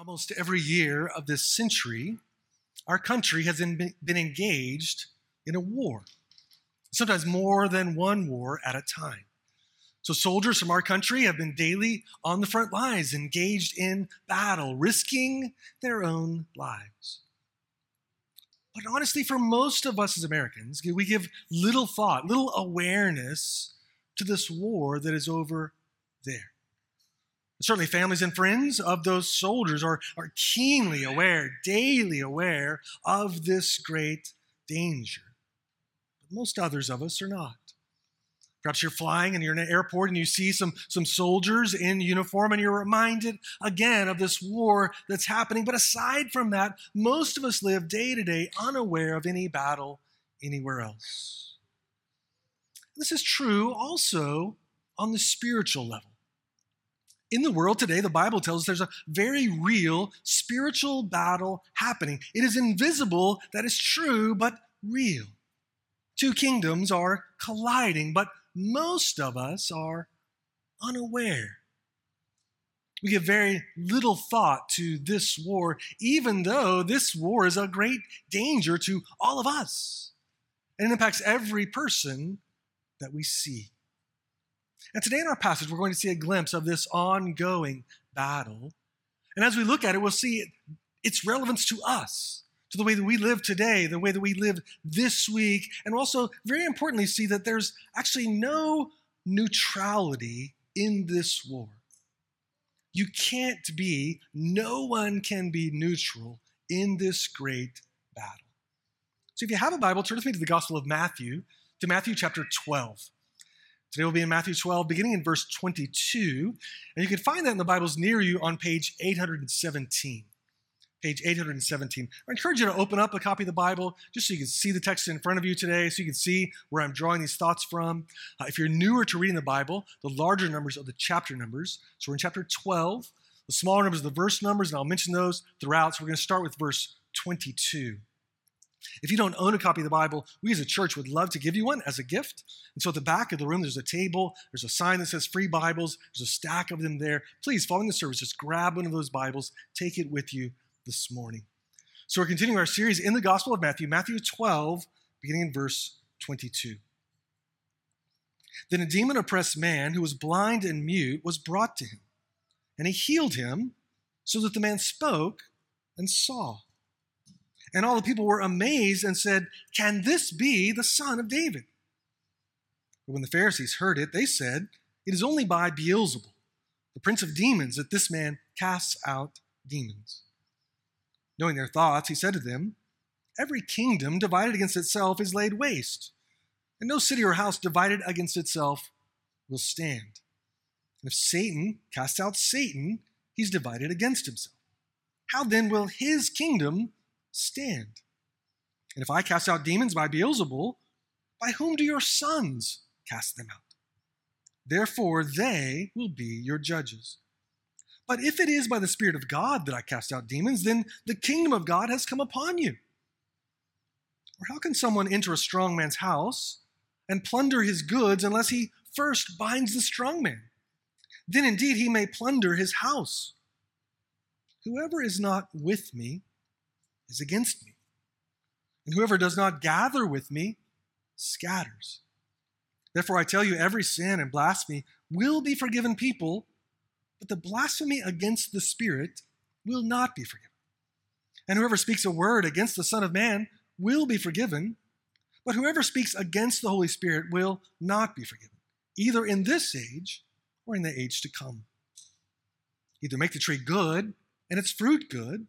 almost every year of this century, our country has been engaged in a war, sometimes more than one war at a time. So soldiers from our country have been daily on the front lines, engaged in battle, risking their own lives. But honestly, for most of us as Americans, we give little thought, little awareness to this war that is over there. Certainly families and friends of those soldiers are keenly aware, daily aware of this great danger. But most others of us are not. Perhaps you're flying and you're in an airport and you see some soldiers in uniform and you're reminded again of this war that's happening. But aside from that, most of us live day to day unaware of any battle anywhere else. This is true also on the spiritual level. In the world today, the Bible tells us there's a very real spiritual battle happening. It is invisible, that is true, but real. Two kingdoms are colliding, but most of us are unaware. We give very little thought to this war, even though this war is a great danger to all of us. And it impacts every person that we see. And today in our passage, we're going to see a glimpse of this ongoing battle. And as we look at it, we'll see its relevance to us, to the way that we live today, the way that we live this week, and also, very importantly, see that there's actually no neutrality in this war. You can't be, no one can be neutral in this great battle. So if you have a Bible, turn with me to the Gospel of Matthew, to Matthew chapter 12. Today we'll be in Matthew 12, beginning in verse 22, and you can find that in the Bibles near you on page 817. Page 817. I encourage you to open up a copy of the Bible just so you can see the text in front of you today, so you can see where I'm drawing these thoughts from. If you're newer to reading the Bible, the larger numbers are the chapter numbers. So we're in chapter 12. The smaller numbers are the verse numbers, and I'll mention those throughout. So we're going to start with verse 22. If you don't own a copy of the Bible, we as a church would love to give you one as a gift. And so at the back of the room, there's a table, there's a sign that says free Bibles, there's a stack of them there. Please, following the service, just grab one of those Bibles, take it with you this morning. So we're continuing our series in the Gospel of Matthew, Matthew 12, beginning in verse 22. Then a demon-oppressed man who was blind and mute was brought to him, and he healed him so that the man spoke and saw. And all the people were amazed and said, "Can this be the son of David?" But when the Pharisees heard it, they said, "It is only by Beelzebul, the prince of demons, that this man casts out demons." Knowing their thoughts, he said to them, "Every kingdom divided against itself is laid waste, and no city or house divided against itself will stand. And if Satan casts out Satan, he's divided against himself. How then will his kingdom stand? And if I cast out demons by Beelzebul, by whom do your sons cast them out? Therefore they will be your judges. But if it is by the Spirit of God that I cast out demons, then the kingdom of God has come upon you. Or how can someone enter a strong man's house and plunder his goods unless he first binds the strong man? Then indeed he may plunder his house. Whoever is not with me is against me, and whoever does not gather with me scatters. Therefore I tell you, every sin and blasphemy will be forgiven people, but the blasphemy against the Spirit will not be forgiven. And whoever speaks a word against the Son of Man will be forgiven, but whoever speaks against the Holy Spirit will not be forgiven, either in this age or in the age to come. Either make the tree good and its fruit good,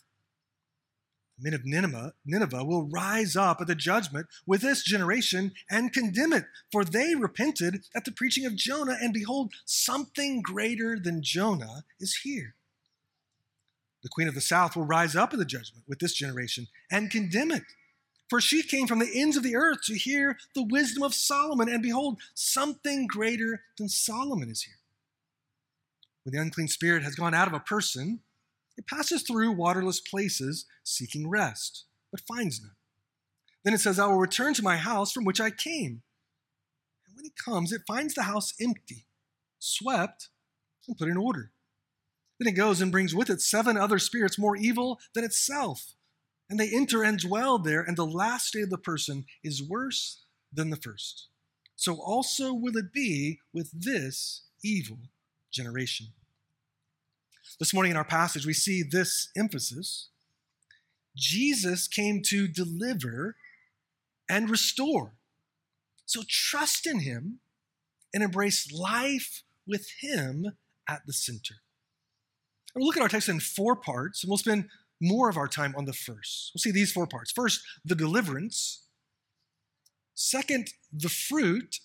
The men of Nineveh will rise up at the judgment with this generation and condemn it, for they repented at the preaching of Jonah, and behold, something greater than Jonah is here. The Queen of the South will rise up in the judgment with this generation and condemn it. For she came from the ends of the earth to hear the wisdom of Solomon, and behold, something greater than Solomon is here. When the unclean spirit has gone out of a person, it passes through waterless places seeking rest, but finds none. Then it says, I will return to my house from which I came. And when it comes, it finds the house empty, swept, and put in order. Then it goes and brings with it 7 other spirits more evil than itself, and they enter and dwell there, and the last state of the person is worse than the first. So also will it be with this evil generation. This morning in our passage, we see this emphasis. Jesus came to deliver and restore. So trust in him and embrace life with him at the center. We'll look at our text in 4 parts, and we'll spend more of our time on the first. We'll see these 4 parts. First, the deliverance. Second, the fruit.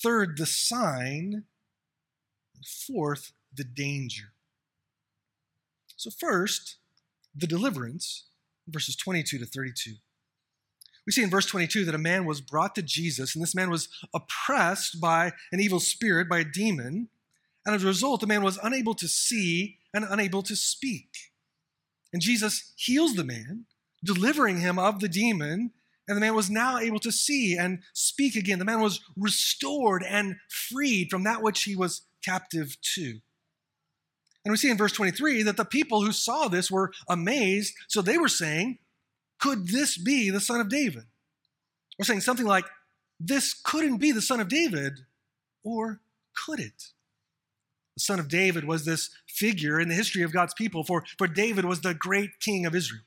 Third, the sign. And fourth, the danger. So first, the deliverance, verses 22 to 32. We see in verse 22 that a man was brought to Jesus, and this man was oppressed by an evil spirit, by a demon. And as a result, the man was unable to see and unable to speak. And Jesus heals the man, delivering him of the demon, and the man was now able to see and speak again. The man was restored and freed from that which he was captive to. And we see in verse 23 that the people who saw this were amazed, so they were saying, could this be the Son of David? Or saying something like, this couldn't be the Son of David, or could it? The Son of David was this figure in the history of God's people, for David was the great king of Israel.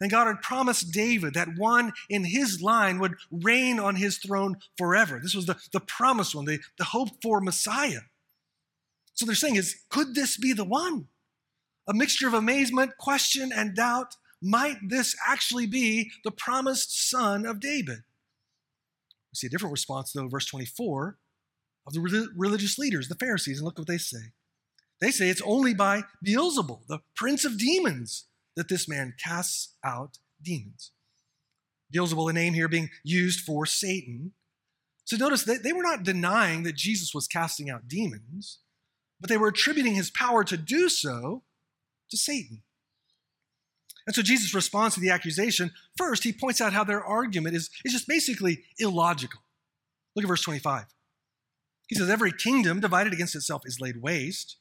And God had promised David that one in his line would reign on his throne forever. This was the promised one, the hoped for Messiah. So they're saying is, could this be the one? A mixture of amazement, question, and doubt. Might this actually be the promised Son of David? We see a different response, though, verse 24. Of the religious leaders, the Pharisees, and look what they say. They say it's only by Beelzebul, the prince of demons, that this man casts out demons. Beelzebul, a name here being used for Satan. So notice that they were not denying that Jesus was casting out demons, but they were attributing his power to do so to Satan. And so Jesus responds to the accusation. First, he points out how their argument is just basically illogical. Look at verse 25. He says, every kingdom divided against itself is laid waste.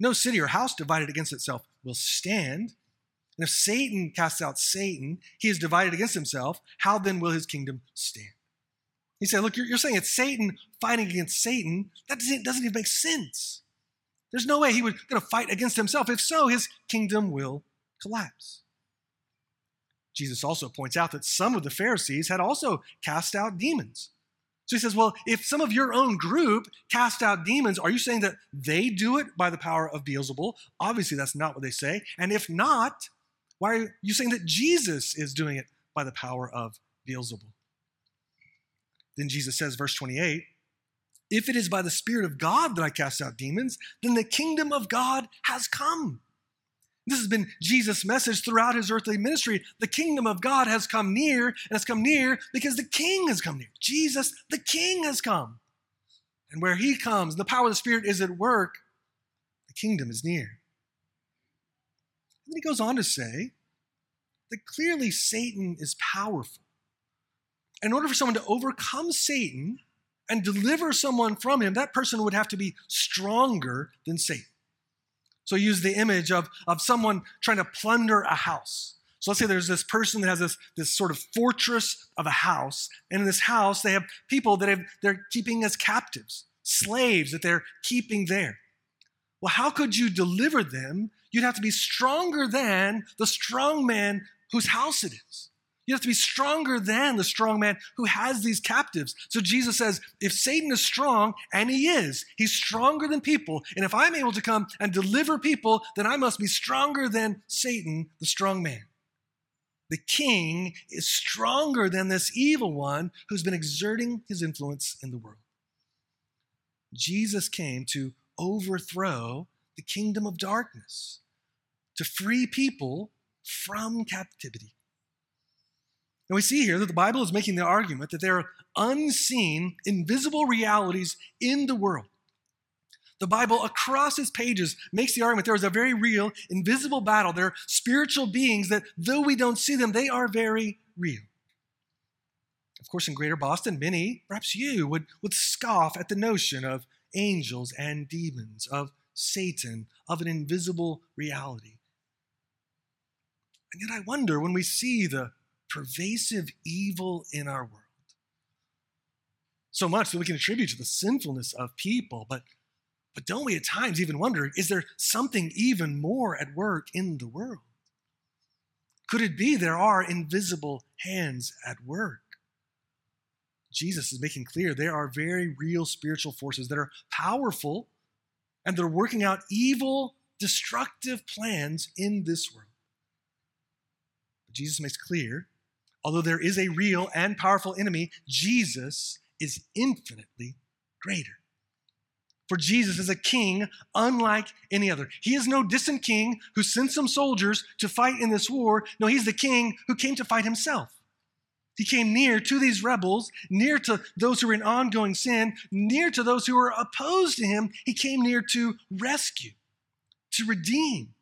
No city or house divided against itself will stand. And if Satan casts out Satan, he is divided against himself. How then will his kingdom stand? He said, look, you're saying it's Satan fighting against Satan. That doesn't even make sense. There's no way he was going to fight against himself. If so, his kingdom will collapse. Jesus also points out that some of the Pharisees had also cast out demons. So he says, well, if some of your own group cast out demons, are you saying that they do it by the power of Beelzebul? Obviously, that's not what they say. And if not, why are you saying that Jesus is doing it by the power of Beelzebul? Then Jesus says, verse 28, if it is by the Spirit of God that I cast out demons, then the kingdom of God has come. This has been Jesus' message throughout his earthly ministry. The kingdom of God has come near, and it's come near because the king has come near. Jesus, the king, has come. And where he comes, the power of the Spirit is at work. The kingdom is near. And then he goes on to say that clearly Satan is powerful. In order for someone to overcome Satan and deliver someone from him, that person would have to be stronger than Satan. So use the image of someone trying to plunder a house. So let's say there's this person that has this sort of fortress of a house. And in this house, they have people that they're keeping as captives, slaves that they're keeping there. well, how could you deliver them? You'd have to be stronger than the strong man whose house it is. You have to be stronger than the strong man who has these captives. So Jesus says, if Satan is strong, and he is, he's stronger than people. And if I'm able to come and deliver people, then I must be stronger than Satan, the strong man. The king is stronger than this evil one who's been exerting his influence in the world. Jesus came to overthrow the kingdom of darkness, to free people from captivity. And we see here that the Bible is making the argument that there are unseen, invisible realities in the world. The Bible, across its pages, makes the argument there is a very real, invisible battle. There are spiritual beings that, though we don't see them, they are very real. Of course, in Greater Boston, many, perhaps you, would scoff at the notion of angels and demons, of Satan, of an invisible reality. And yet I wonder, when we see the pervasive evil in our world, so much that we can attribute to the sinfulness of people, but don't we at times even wonder, is there something even more at work in the world? Could it be there are invisible hands at work? Jesus is making clear there are very real spiritual forces that are powerful, and they're working out evil, destructive plans in this world. But Jesus makes clear, although there is a real and powerful enemy, Jesus is infinitely greater. For Jesus is a king unlike any other. He is no distant king who sent some soldiers to fight in this war. No, he's the king who came to fight himself. He came near to these rebels, near to those who were in ongoing sin, near to those who were opposed to him. He came near to rescue, to redeem,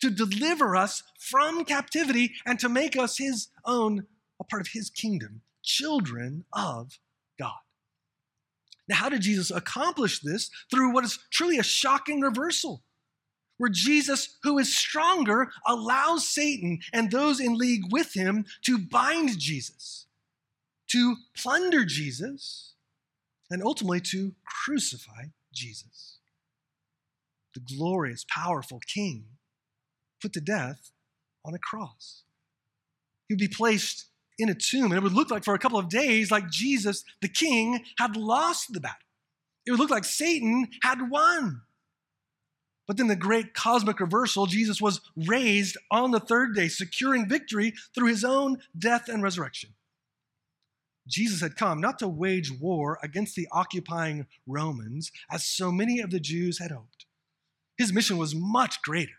to deliver us from captivity, and to make us his own, a part of his kingdom, children of God. Now, how did Jesus accomplish this? Through what is truly a shocking reversal, where Jesus, who is stronger, allows Satan and those in league with him to bind Jesus, to plunder Jesus, and ultimately to crucify Jesus. The glorious, powerful king put to death on a cross. He would be placed in a tomb, and it would look like for a couple of days like Jesus, the king, had lost the battle. It would look like Satan had won. But then the great cosmic reversal, Jesus was raised on the third day, securing victory through his own death and resurrection. Jesus had come not to wage war against the occupying Romans, as so many of the Jews had hoped. His mission was much greater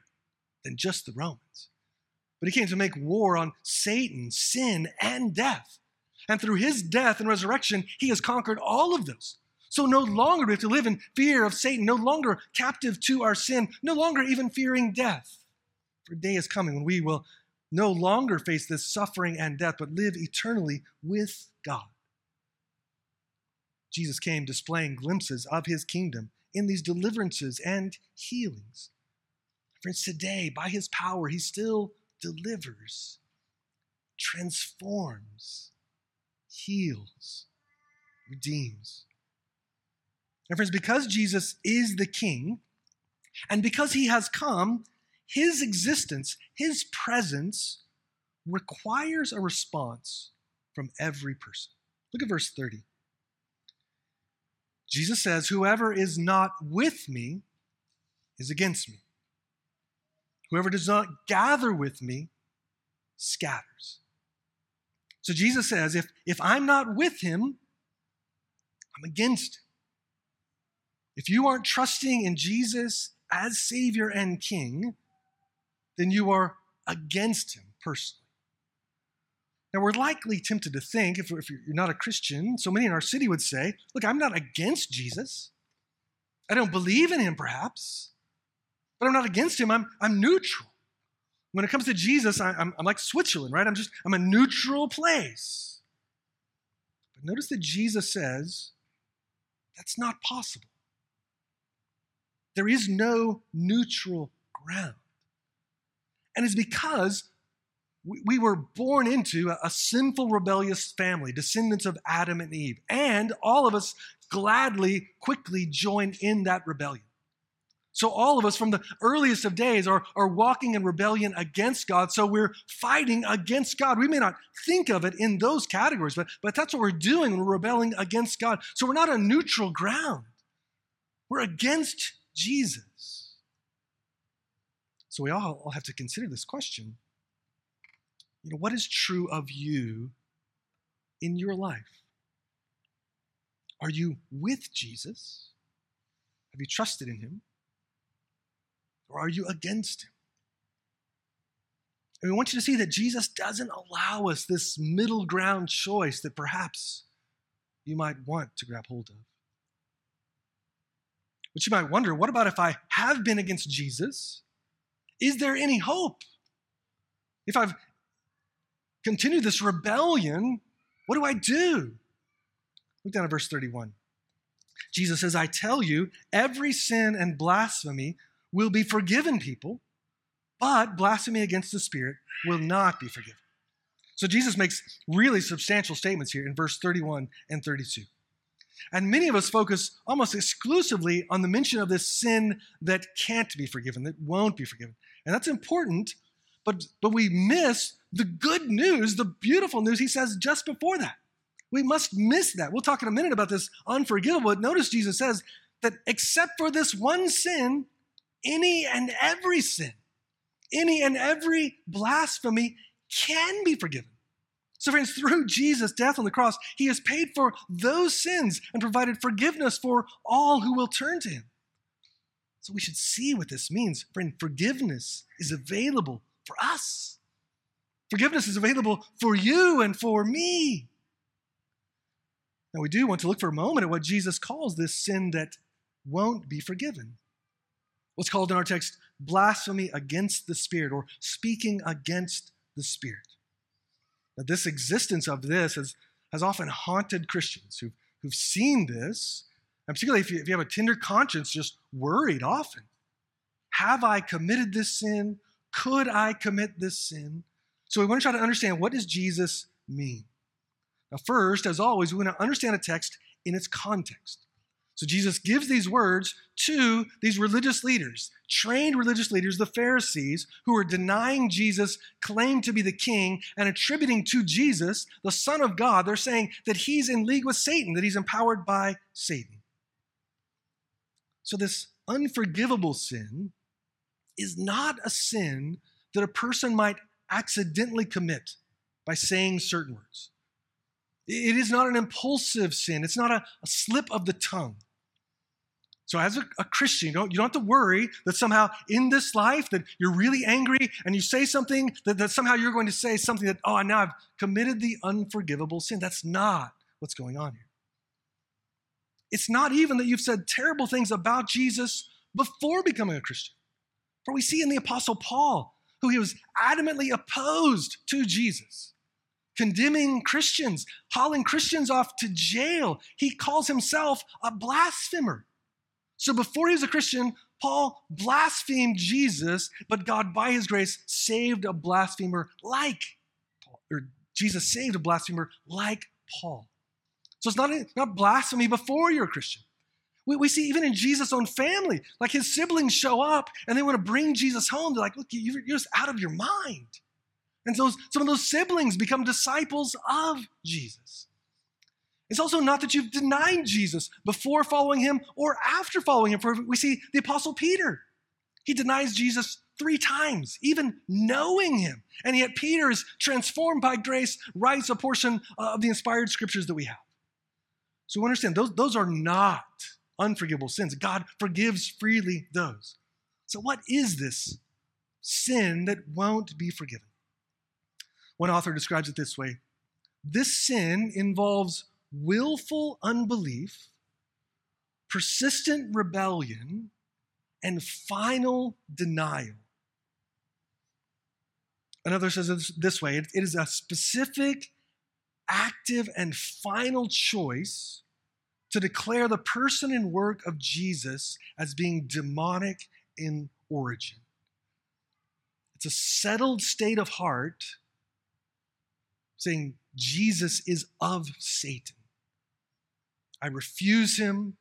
than just the Romans. But he came to make war on Satan, sin, and death. And through his death and resurrection, he has conquered all of those. So no longer do we have to live in fear of Satan, no longer captive to our sin, no longer even fearing death. For a day is coming when we will no longer face this suffering and death, but live eternally with God. Jesus came displaying glimpses of his kingdom in these deliverances and healings. Friends, today, by his power, he still delivers, transforms, heals, redeems. And friends, because Jesus is the king, and because he has come, his existence, his presence requires a response from every person. Look at verse 30. Jesus says, "Whoever is not with me is against me. Whoever does not gather with me scatters." So Jesus says, if I'm not with him, I'm against him. If you aren't trusting in Jesus as Savior and King, then you are against him personally. Now, we're likely tempted to think, if you're not a Christian, so many in our city would say, look, I'm not against Jesus. I don't believe in him, perhaps. But I'm not against him, I'm neutral. When it comes to Jesus, I'm like Switzerland, right? I'm a neutral place. But notice that Jesus says, that's not possible. There is no neutral ground. And it's because we were born into a sinful, rebellious family, descendants of Adam and Eve. And all of us gladly, quickly join in that rebellion. So all of us from the earliest of days are walking in rebellion against God, so we're fighting against God. We may not think of it in those categories, but that's what we're doing. We're rebelling against God. So we're not on neutral ground. We're against Jesus. So we all have to consider this question. You know, what is true of you in your life? Are you with Jesus? Have you trusted in him? Or are you against him? And we want you to see that Jesus doesn't allow us this middle ground choice that perhaps you might want to grab hold of. But you might wonder, what about if I have been against Jesus? Is there any hope? If I've continued this rebellion, what do I do? Look down at verse 31. Jesus says, I tell you, every sin and blasphemy will be forgiven people, but blasphemy against the Spirit will not be forgiven. So Jesus makes really substantial statements here in verse 31 and 32. And many of us focus almost exclusively on the mention of this sin that can't be forgiven, that won't be forgiven. And that's important, but we miss the good news, the beautiful news he says just before that. We must miss that. We'll talk in a minute about this unforgivable, but notice Jesus says that except for this one sin, any and every sin, any and every blasphemy can be forgiven. So friends, through Jesus' death on the cross, he has paid for those sins and provided forgiveness for all who will turn to him. So we should see what this means. Friend, forgiveness is available for us. Forgiveness is available for you and for me. Now we do want to look for a moment at what Jesus calls this sin that won't be forgiven. What's called in our text blasphemy against the Spirit, or speaking against the Spirit. Now, this existence of this has often haunted Christians who've seen this, and particularly if you have a tender conscience, just worried often. Have I committed this sin? Could I commit this sin? So we want to try to understand, what does Jesus mean? Now, first, as always, we want to understand a text in its context. So Jesus gives these words to these religious leaders, trained religious leaders, the Pharisees, who are denying Jesus' claim to be the king and attributing to Jesus, the Son of God. They're saying that he's in league with Satan, that he's empowered by Satan. So this unforgivable sin is not a sin that a person might accidentally commit by saying certain words. It is not an impulsive sin. It's not a slip of the tongue. So as a Christian, you don't have to worry that somehow in this life that you're really angry and you say something, that somehow you're going to say something that, oh, now I've committed the unforgivable sin. That's not what's going on here. It's not even that you've said terrible things about Jesus before becoming a Christian. For we see in the Apostle Paul, who he was adamantly opposed to Jesus, condemning Christians, hauling Christians off to jail. He calls himself a blasphemer. So before he was a Christian, Paul blasphemed Jesus, but God, by his grace, saved a blasphemer like Paul, or Jesus saved a blasphemer like Paul. So it's not blasphemy before you're a Christian. We see even in Jesus' own family, like his siblings show up and they want to bring Jesus home. They're like, look, you're just out of your mind. And so some of those siblings become disciples of Jesus. It's also not that you've denied Jesus before following him or after following him. For we see the Apostle Peter. He denies Jesus 3 times, even knowing him. And yet Peter is transformed by grace, writes a portion of the inspired scriptures that we have. So we understand those are not unforgivable sins. God forgives freely those. So what is this sin that won't be forgiven? One author describes it this way: this sin involves willful unbelief, persistent rebellion, and final denial. Another says it this way: it is a specific, active, and final choice to declare the person and work of Jesus as being demonic in origin. It's a settled state of heart, saying Jesus is of Satan. I refuse him.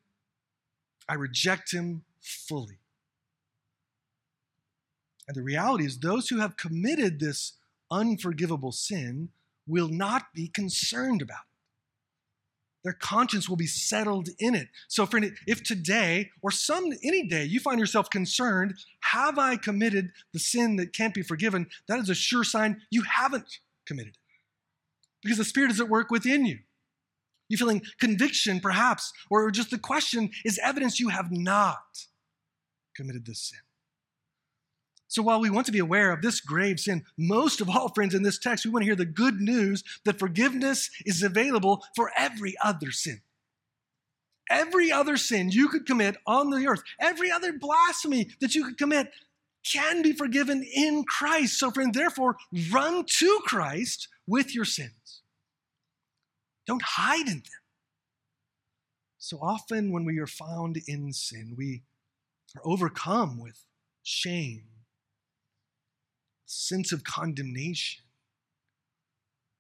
I reject him fully. And the reality is those who have committed this unforgivable sin will not be concerned about it. Their conscience will be settled in it. So friend, if today or any day you find yourself concerned, have I committed the sin that can't be forgiven? That is a sure sign you haven't committed it, because the Spirit is at work within you. You're feeling conviction perhaps, or just the question is evidence you have not committed this sin. So while we want to be aware of this grave sin, most of all, friends, in this text, we want to hear the good news that forgiveness is available for every other sin. Every other sin you could commit on the earth, every other blasphemy that you could commit can be forgiven in Christ. So friend, therefore, run to Christ with your sins. Don't hide in them. So often when we are found in sin, we are overcome with shame, sense of condemnation.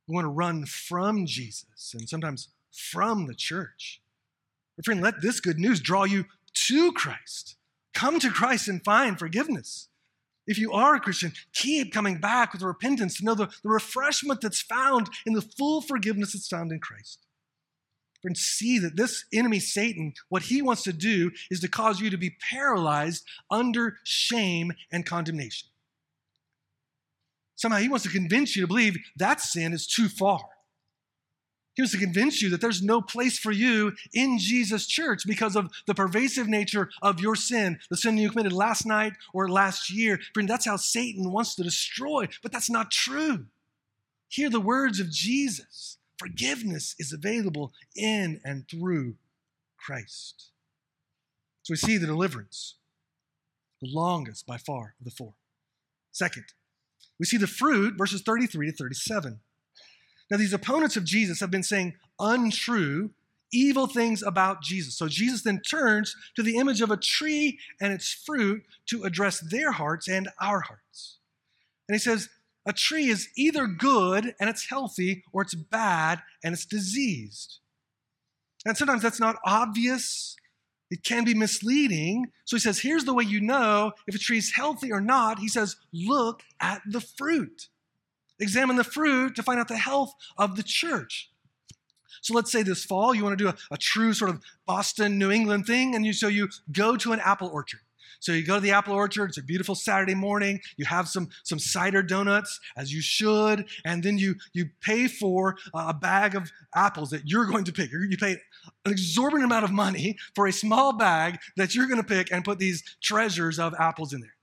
We want to run from Jesus and sometimes from the church. But friend, let this good news draw you to Christ. Come to Christ and find forgiveness. If you are a Christian, keep coming back with repentance to know the refreshment that's found in the full forgiveness that's found in Christ. Friend, see that this enemy, Satan, what he wants to do is to cause you to be paralyzed under shame and condemnation. Somehow he wants to convince you to believe that sin is too far. He wants to convince you that there's no place for you in Jesus' church because of the pervasive nature of your sin, the sin you committed last night or last year. Friend, that's how Satan wants to destroy, but that's not true. Hear the words of Jesus. Forgiveness is available in and through Christ. So we see the deliverance, the longest by far of the four. Second, we see the fruit, verses 33 to 37. Now, these opponents of Jesus have been saying untrue, evil things about Jesus. So Jesus then turns to the image of a tree and its fruit to address their hearts and our hearts. And he says, a tree is either good and it's healthy, or it's bad and it's diseased. And sometimes that's not obvious. It can be misleading. So he says, here's the way you know if a tree is healthy or not. He says, look at the fruit. Examine the fruit to find out the health of the church. So let's say this fall, you want to do a true sort of Boston, New England thing. And so you go to an apple orchard. So you go to the apple orchard. It's a beautiful Saturday morning. You have some cider donuts, as you should. And then you pay for a bag of apples that you're going to pick. You pay an exorbitant amount of money for a small bag that you're going to pick and put these treasures of apples in there.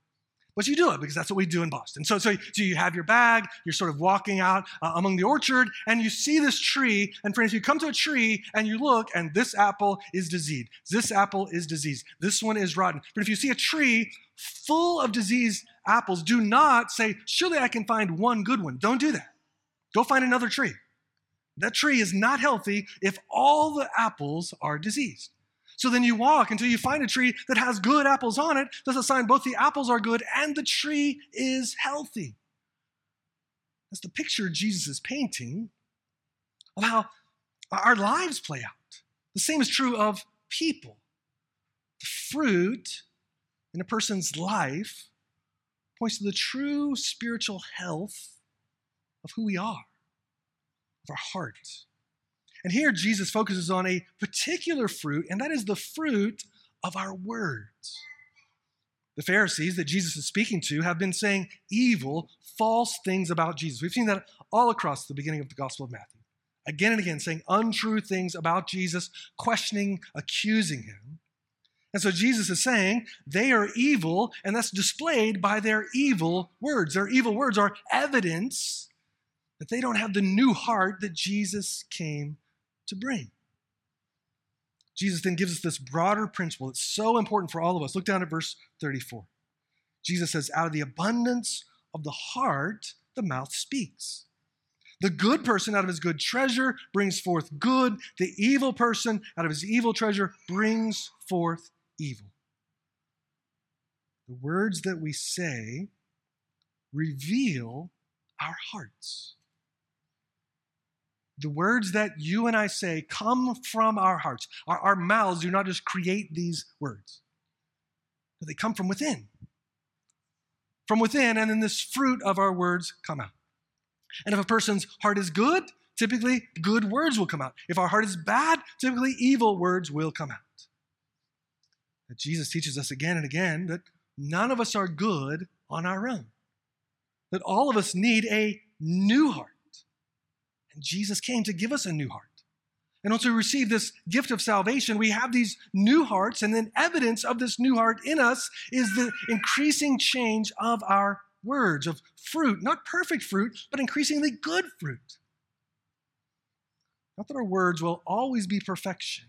But you do it because that's what we do in Boston. So you have your bag, you're sort of walking out among the orchard, and you see this tree, and friends, you come to a tree, and you look, and this apple is diseased. This apple is diseased. This one is rotten. But if you see a tree full of diseased apples, do not say, surely I can find one good one. Don't do that. Go find another tree. That tree is not healthy if all the apples are diseased. So then you walk until you find a tree that has good apples on it. That's a sign both the apples are good and the tree is healthy. That's the picture Jesus is painting of how our lives play out. The same is true of people. The fruit in a person's life points to the true spiritual health of who we are, of our heart. And here Jesus focuses on a particular fruit, and that is the fruit of our words. The Pharisees that Jesus is speaking to have been saying evil, false things about Jesus. We've seen that all across the beginning of the Gospel of Matthew. Again and again, saying untrue things about Jesus, questioning, accusing him. And so Jesus is saying they are evil, and that's displayed by their evil words. Their evil words are evidence that they don't have the new heart that Jesus came to bring. Jesus then gives us this broader principle that's so important for all of us. Look down at verse 34. Jesus says, out of the abundance of the heart, the mouth speaks. The good person out of his good treasure brings forth good. The evil person out of his evil treasure brings forth evil. The words that we say reveal our hearts. The words that you and I say come from our hearts. Our mouths do not just create these words, but they come from within, from within, and then this fruit of our words come out. And if a person's heart is good, typically good words will come out. If our heart is bad, typically evil words will come out. But Jesus teaches us again and again that none of us are good on our own, that all of us need a new heart. And Jesus came to give us a new heart. And once we receive this gift of salvation, we have these new hearts, and then evidence of this new heart in us is the increasing change of our words, of fruit, not perfect fruit, but increasingly good fruit. Not that our words will always be perfection,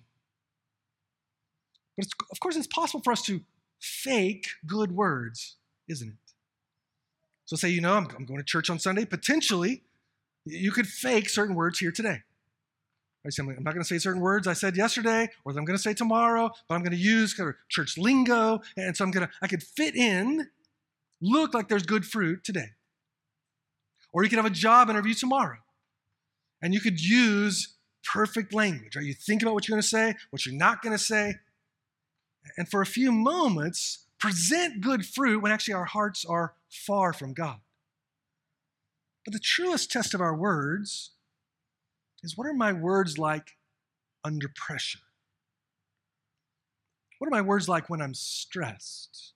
but of course it's possible for us to fake good words, isn't it? So say, I'm going to church on Sunday. Potentially, you could fake certain words here today. I'm not going to say certain words I said yesterday, or that I'm going to say tomorrow, but I'm going to use kind of church lingo, and so I could fit in, look like there's good fruit today. Or you could have a job interview tomorrow, and you could use perfect language. Right? You think about what you're going to say, what you're not going to say, and for a few moments, present good fruit when actually our hearts are far from God. But the truest test of our words is, what are my words like under pressure? What are my words like when I'm stressed,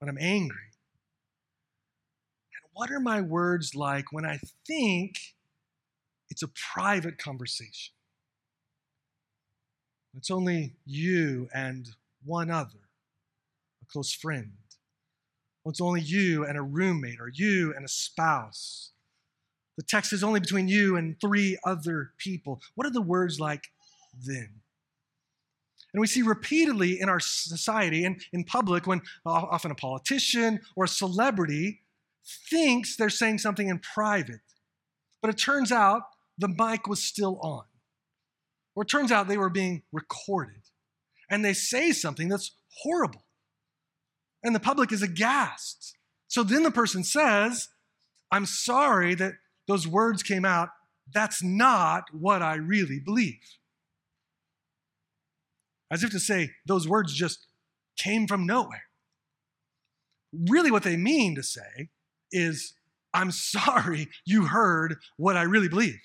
when I'm angry? And what are my words like when I think it's a private conversation? It's only you and one other, a close friend. It's only you and a roommate, or you and a spouse. The text is only between you and three other people. What are the words like then? And we see repeatedly in our society and in public when often a politician or a celebrity thinks they're saying something in private, but it turns out the mic was still on. Or it turns out they were being recorded, and they say something that's horrible, and the public is aghast. So then the person says, I'm sorry that those words came out. That's not what I really believe. As if to say, those words just came from nowhere. Really what they mean to say is, I'm sorry you heard what I really believe.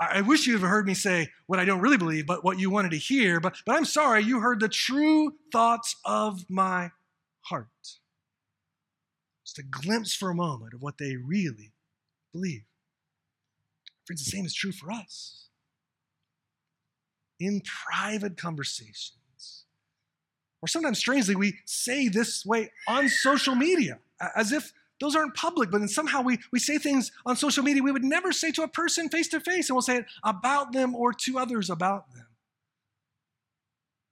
I wish you had heard me say what I don't really believe, but what you wanted to hear, but I'm sorry you heard the true thoughts of my heart. Just a glimpse for a moment of what they really believe. Friends, the same is true for us. In private conversations, or sometimes strangely, we say this way on social media, as if those aren't public, but then somehow we say things on social media we would never say to a person face to face, and we'll say it about them or to others about them.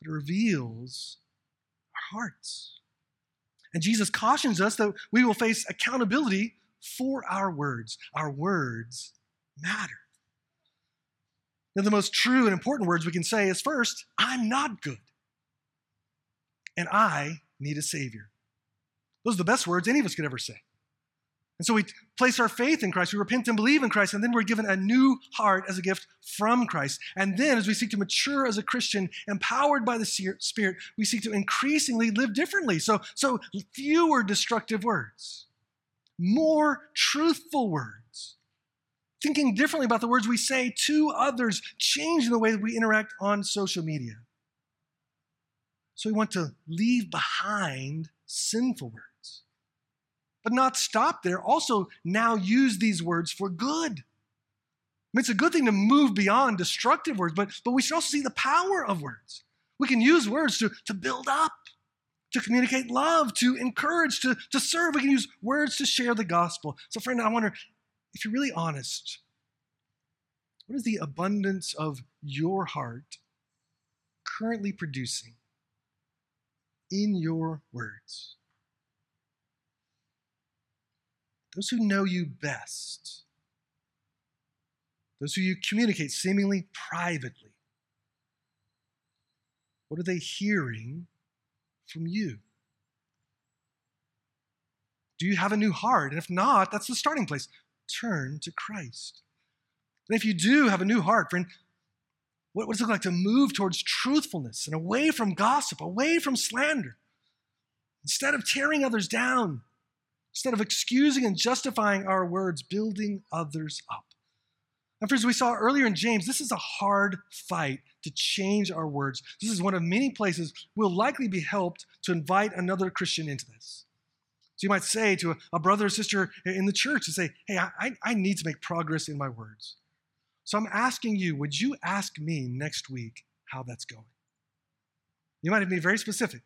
But it reveals our hearts. And Jesus cautions us that we will face accountability for our words. Our words matter. Now, the most true and important words we can say is, first, I'm not good, and I need a Savior. Those are the best words any of us could ever say. And so we place our faith in Christ, we repent and believe in Christ, and then we're given a new heart as a gift from Christ. And then as we seek to mature as a Christian, empowered by the Spirit, we seek to increasingly live differently. So fewer destructive words, more truthful words, thinking differently about the words we say to others, changing the way that we interact on social media. So we want to leave behind sinful words. But not stop there. Also now use these words for good. I mean, it's a good thing to move beyond destructive words, but we should also see the power of words. We can use words to build up, to communicate love, to encourage, to serve. We can use words to share the gospel. So friend, I wonder, if you're really honest, what is the abundance of your heart currently producing in your words? Those who know you best, those who you communicate seemingly privately, what are they hearing from you? Do you have a new heart? And if not, that's the starting place. Turn to Christ. And if you do have a new heart, friend, what does it look like to move towards truthfulness and away from gossip, away from slander? Instead of tearing others down, instead of excusing and justifying our words, building others up. And friends, we saw earlier in James, this is a hard fight to change our words. This is one of many places we'll likely be helped to invite another Christian into this. So you might say to a brother or sister in the church and say, hey, I need to make progress in my words. So I'm asking you, would you ask me next week how that's going? You might have been very specific.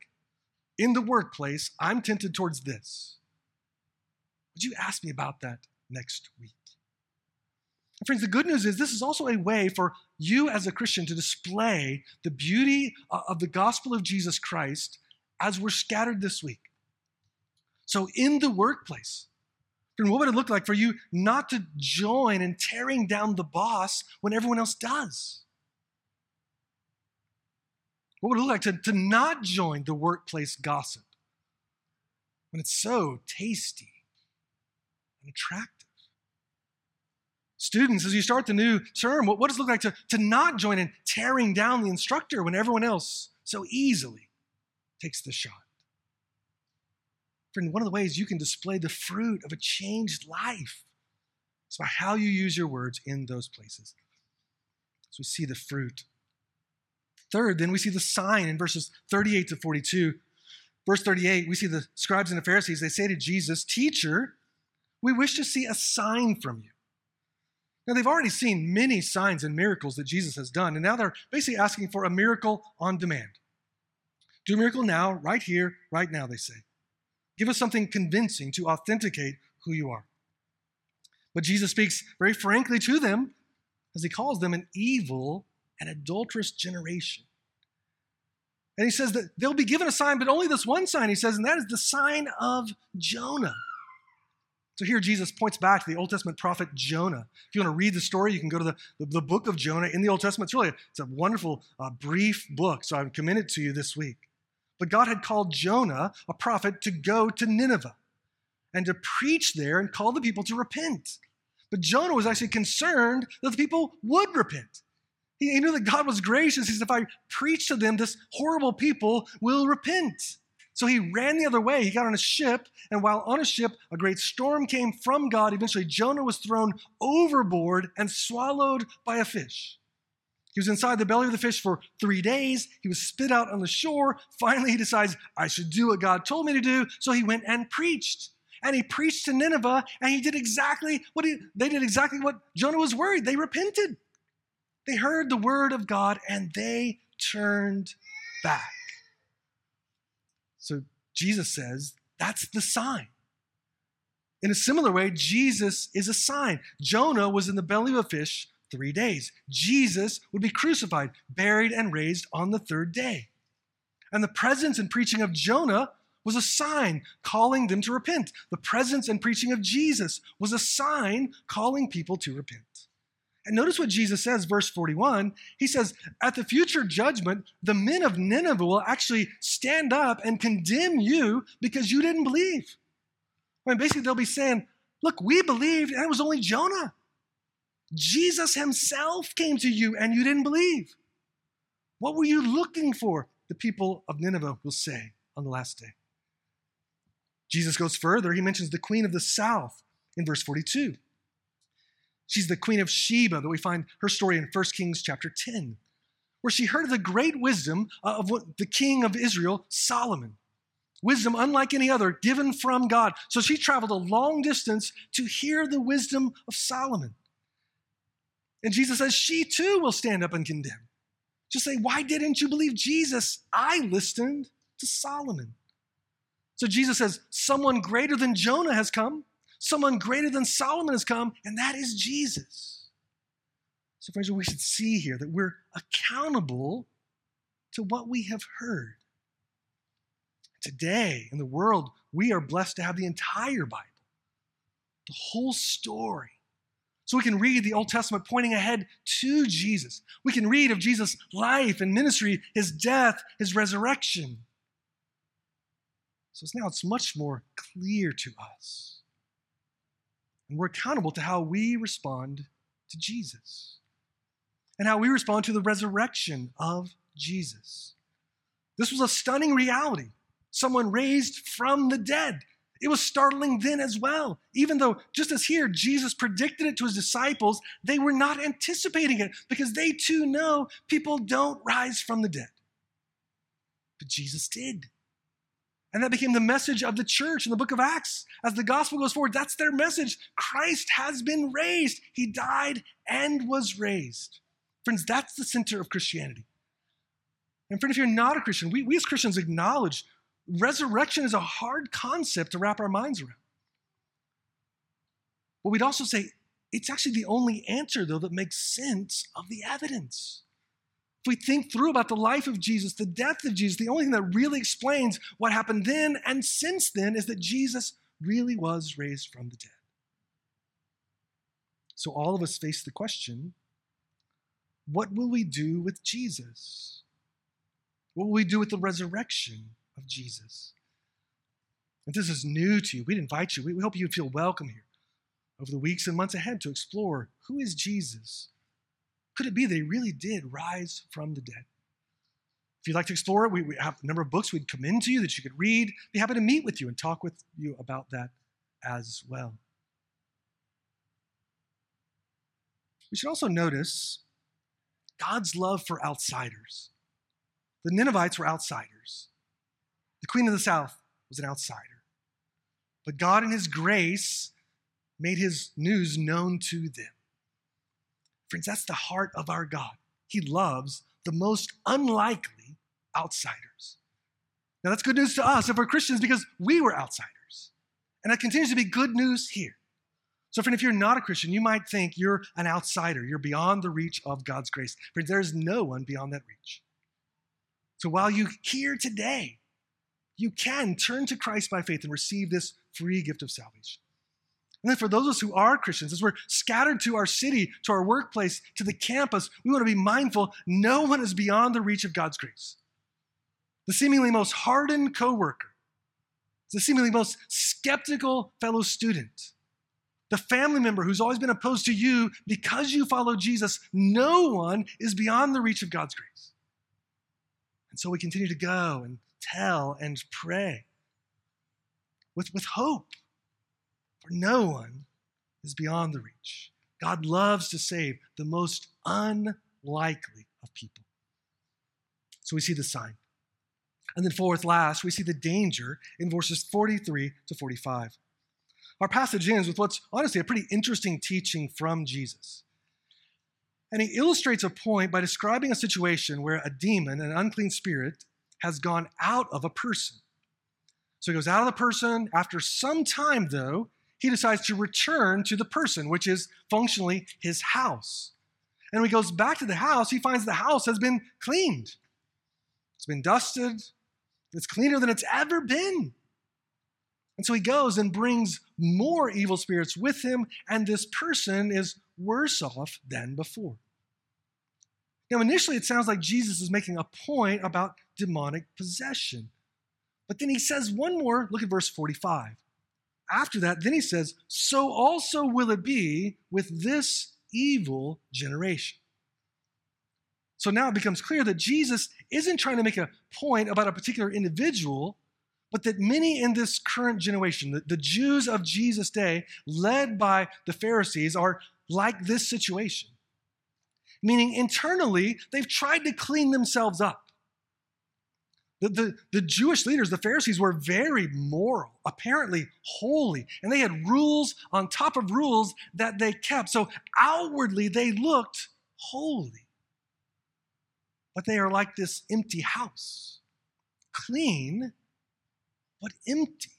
In the workplace, I'm tempted towards this. Would you ask me about that next week? And friends, the good news is this is also a way for you as a Christian to display the beauty of the gospel of Jesus Christ as we're scattered this week. So in the workplace, friend, what would it look like for you not to join in tearing down the boss when everyone else does? What would it look like to not join the workplace gossip when it's so tasty and attractive? Students, as you start the new term, what does it look like to not join in tearing down the instructor when everyone else so easily takes the shot? Friend, one of the ways you can display the fruit of a changed life is by how you use your words in those places. So we see the fruit. Third, then we see the sign in verses 38 to 42. Verse 38, we see the scribes and the Pharisees, they say to Jesus, "Teacher, we wish to see a sign from you." Now, they've already seen many signs and miracles that Jesus has done, and now they're basically asking for a miracle on demand. Do a miracle now, right here, right now, they say. Give us something convincing to authenticate who you are. But Jesus speaks very frankly to them as he calls them an evil and adulterous generation. And he says that they'll be given a sign, but only this one sign, he says, and that is the sign of Jonah. So here Jesus points back to the Old Testament prophet Jonah. If you want to read the story, you can go to the book of Jonah in the Old Testament. It's a wonderful, brief book, so I would commend it to you this week. But God had called Jonah, a prophet, to go to Nineveh and to preach there and call the people to repent. But Jonah was actually concerned that the people would repent. He knew that God was gracious. He said, if I preach to them, this horrible people will repent. So he ran the other way. He got on a ship, and while on a ship, a great storm came from God. Eventually, Jonah was thrown overboard and swallowed by a fish. He was inside the belly of the fish for 3 days. He was spit out on the shore. Finally, he decides, I should do what God told me to do. So he went and preached. And he preached to Nineveh, and he did exactly what they did exactly what Jonah was worried. They repented. They heard the word of God, and they turned back. So Jesus says, that's the sign. In a similar way, Jesus is a sign. Jonah was in the belly of a fish 3 days. Jesus would be crucified, buried, and raised on the third day. And the presence and preaching of Jonah was a sign calling them to repent. The presence and preaching of Jesus was a sign calling people to repent. And notice what Jesus says, verse 41. He says, at the future judgment, the men of Nineveh will actually stand up and condemn you because you didn't believe. I mean, basically, they'll be saying, look, we believed, and it was only Jonah. Jesus himself came to you, and you didn't believe. What were you looking for? The people of Nineveh will say on the last day. Jesus goes further. He mentions the Queen of the South in verse 42. She's the Queen of Sheba that we find her story in 1 Kings chapter 10, where she heard of the great wisdom of the king of Israel, Solomon. Wisdom unlike any other, given from God. So she traveled a long distance to hear the wisdom of Solomon. And Jesus says she too will stand up and condemn. Just say, why didn't you believe Jesus? I listened to Solomon. So Jesus says, someone greater than Jonah has come. Someone greater than Solomon has come, and that is Jesus. So, friends, we should see here that we're accountable to what we have heard. Today, in the world, we are blessed to have the entire Bible, the whole story. So we can read the Old Testament pointing ahead to Jesus. We can read of Jesus' life and ministry, his death, his resurrection. So now it's much more clear to us. And we're accountable to how we respond to Jesus and how we respond to the resurrection of Jesus. This was a stunning reality, someone raised from the dead. It was startling then as well. Even though, just as here, Jesus predicted it to his disciples, they were not anticipating it because they too know people don't rise from the dead. But Jesus did. And that became the message of the church in the book of Acts. As the gospel goes forward, that's their message. Christ has been raised. He died and was raised. Friends, that's the center of Christianity. And friend, if you're not a Christian, we as Christians acknowledge resurrection is a hard concept to wrap our minds around. But we'd also say it's actually the only answer, though, that makes sense of the evidence. If we think through about the life of Jesus, the death of Jesus, the only thing that really explains what happened then and since then is that Jesus really was raised from the dead. So all of us face the question, what will we do with Jesus? What will we do with the resurrection of Jesus? If this is new to you, we'd invite you. We hope you feel welcome here over the weeks and months ahead to explore who is Jesus. Could it be they really did rise from the dead? If you'd like to explore it, we have a number of books we'd commend to you that you could read. Be happy to meet with you and talk with you about that as well. We should also notice God's love for outsiders. The Ninevites were outsiders. The Queen of the South was an outsider. But God in his grace made his news known to them. Friends, that's the heart of our God. He loves the most unlikely outsiders. Now that's good news to us if we're Christians because we were outsiders. And that continues to be good news here. So friend, if you're not a Christian, you might think you're an outsider. You're beyond the reach of God's grace. Friends, there is no one beyond that reach. So while you're here today, you can turn to Christ by faith and receive this free gift of salvation. And then for those of us who are Christians, as we're scattered to our city, to our workplace, to the campus, we want to be mindful no one is beyond the reach of God's grace. The seemingly most hardened coworker, the seemingly most skeptical fellow student, the family member who's always been opposed to you because you follow Jesus, no one is beyond the reach of God's grace. And so we continue to go and tell and pray with hope. For no one is beyond the reach. God loves to save the most unlikely of people. So we see the sign. And then fourth, last, we see the danger in verses 43 to 45. Our passage ends with what's honestly a pretty interesting teaching from Jesus. And he illustrates a point by describing a situation where a demon, an unclean spirit, has gone out of a person. So he goes out of the person. After some time, though, he decides to return to the person, which is functionally his house. And when he goes back to the house, he finds the house has been cleaned. It's been dusted. It's cleaner than it's ever been. And so he goes and brings more evil spirits with him, and this person is worse off than before. Now, initially, it sounds like Jesus is making a point about demonic possession. But then he says one more, look at verse 45. After that, then he says, so also will it be with this evil generation. So now it becomes clear that Jesus isn't trying to make a point about a particular individual, but that many in this current generation, the Jews of Jesus' day, led by the Pharisees, are like this situation. Meaning internally, they've tried to clean themselves up. The Jewish leaders, the Pharisees, were very moral, apparently holy, and they had rules on top of rules that they kept. So outwardly, they looked holy. But they are like this empty house, clean, but empty.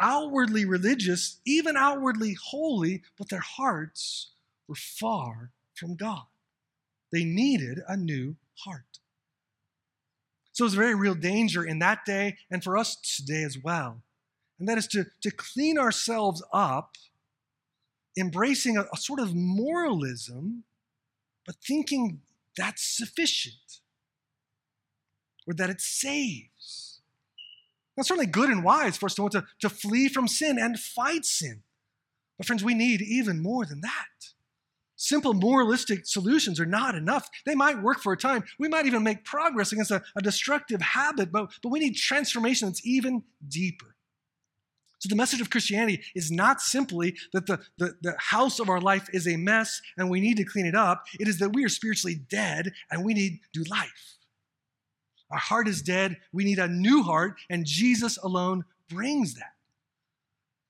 Outwardly religious, even outwardly holy, but their hearts were far from God. They needed a new heart. So there's a very real danger in that day and for us today as well. And that is to clean ourselves up, embracing a sort of moralism, but thinking that's sufficient or that it saves. That's certainly good and wise for us to want to flee from sin and fight sin. But friends, we need even more than that. Simple moralistic solutions are not enough. They might work for a time. We might even make progress against a destructive habit, but we need transformation that's even deeper. So the message of Christianity is not simply that the house of our life is a mess and we need to clean it up. It is that we are spiritually dead and we need new life. Our heart is dead. We need a new heart, and Jesus alone brings that.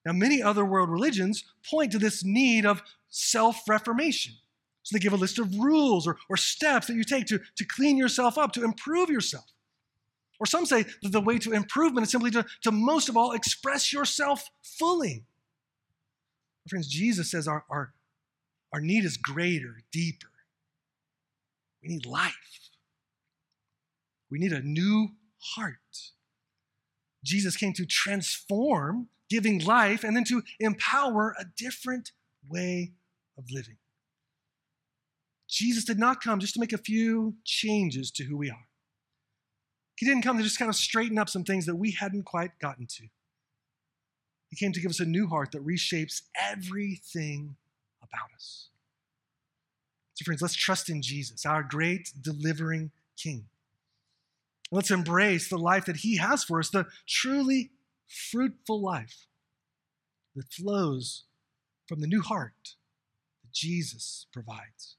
Now, many other world religions point to this need of self-reformation. So they give a list of rules or steps that you take to clean yourself up, to improve yourself. Or some say that the way to improvement is simply to most of all express yourself fully. My friends, Jesus says our need is greater, deeper. We need life. We need a new heart. Jesus came to transform, giving life, and then to empower a different way of living. Jesus did not come just to make a few changes to who we are. He didn't come to just kind of straighten up some things that we hadn't quite gotten to. He came to give us a new heart that reshapes everything about us. So friends, let's trust in Jesus, our great delivering King. Let's embrace the life that he has for us, the truly fruitful life that flows from the new heart that Jesus provides.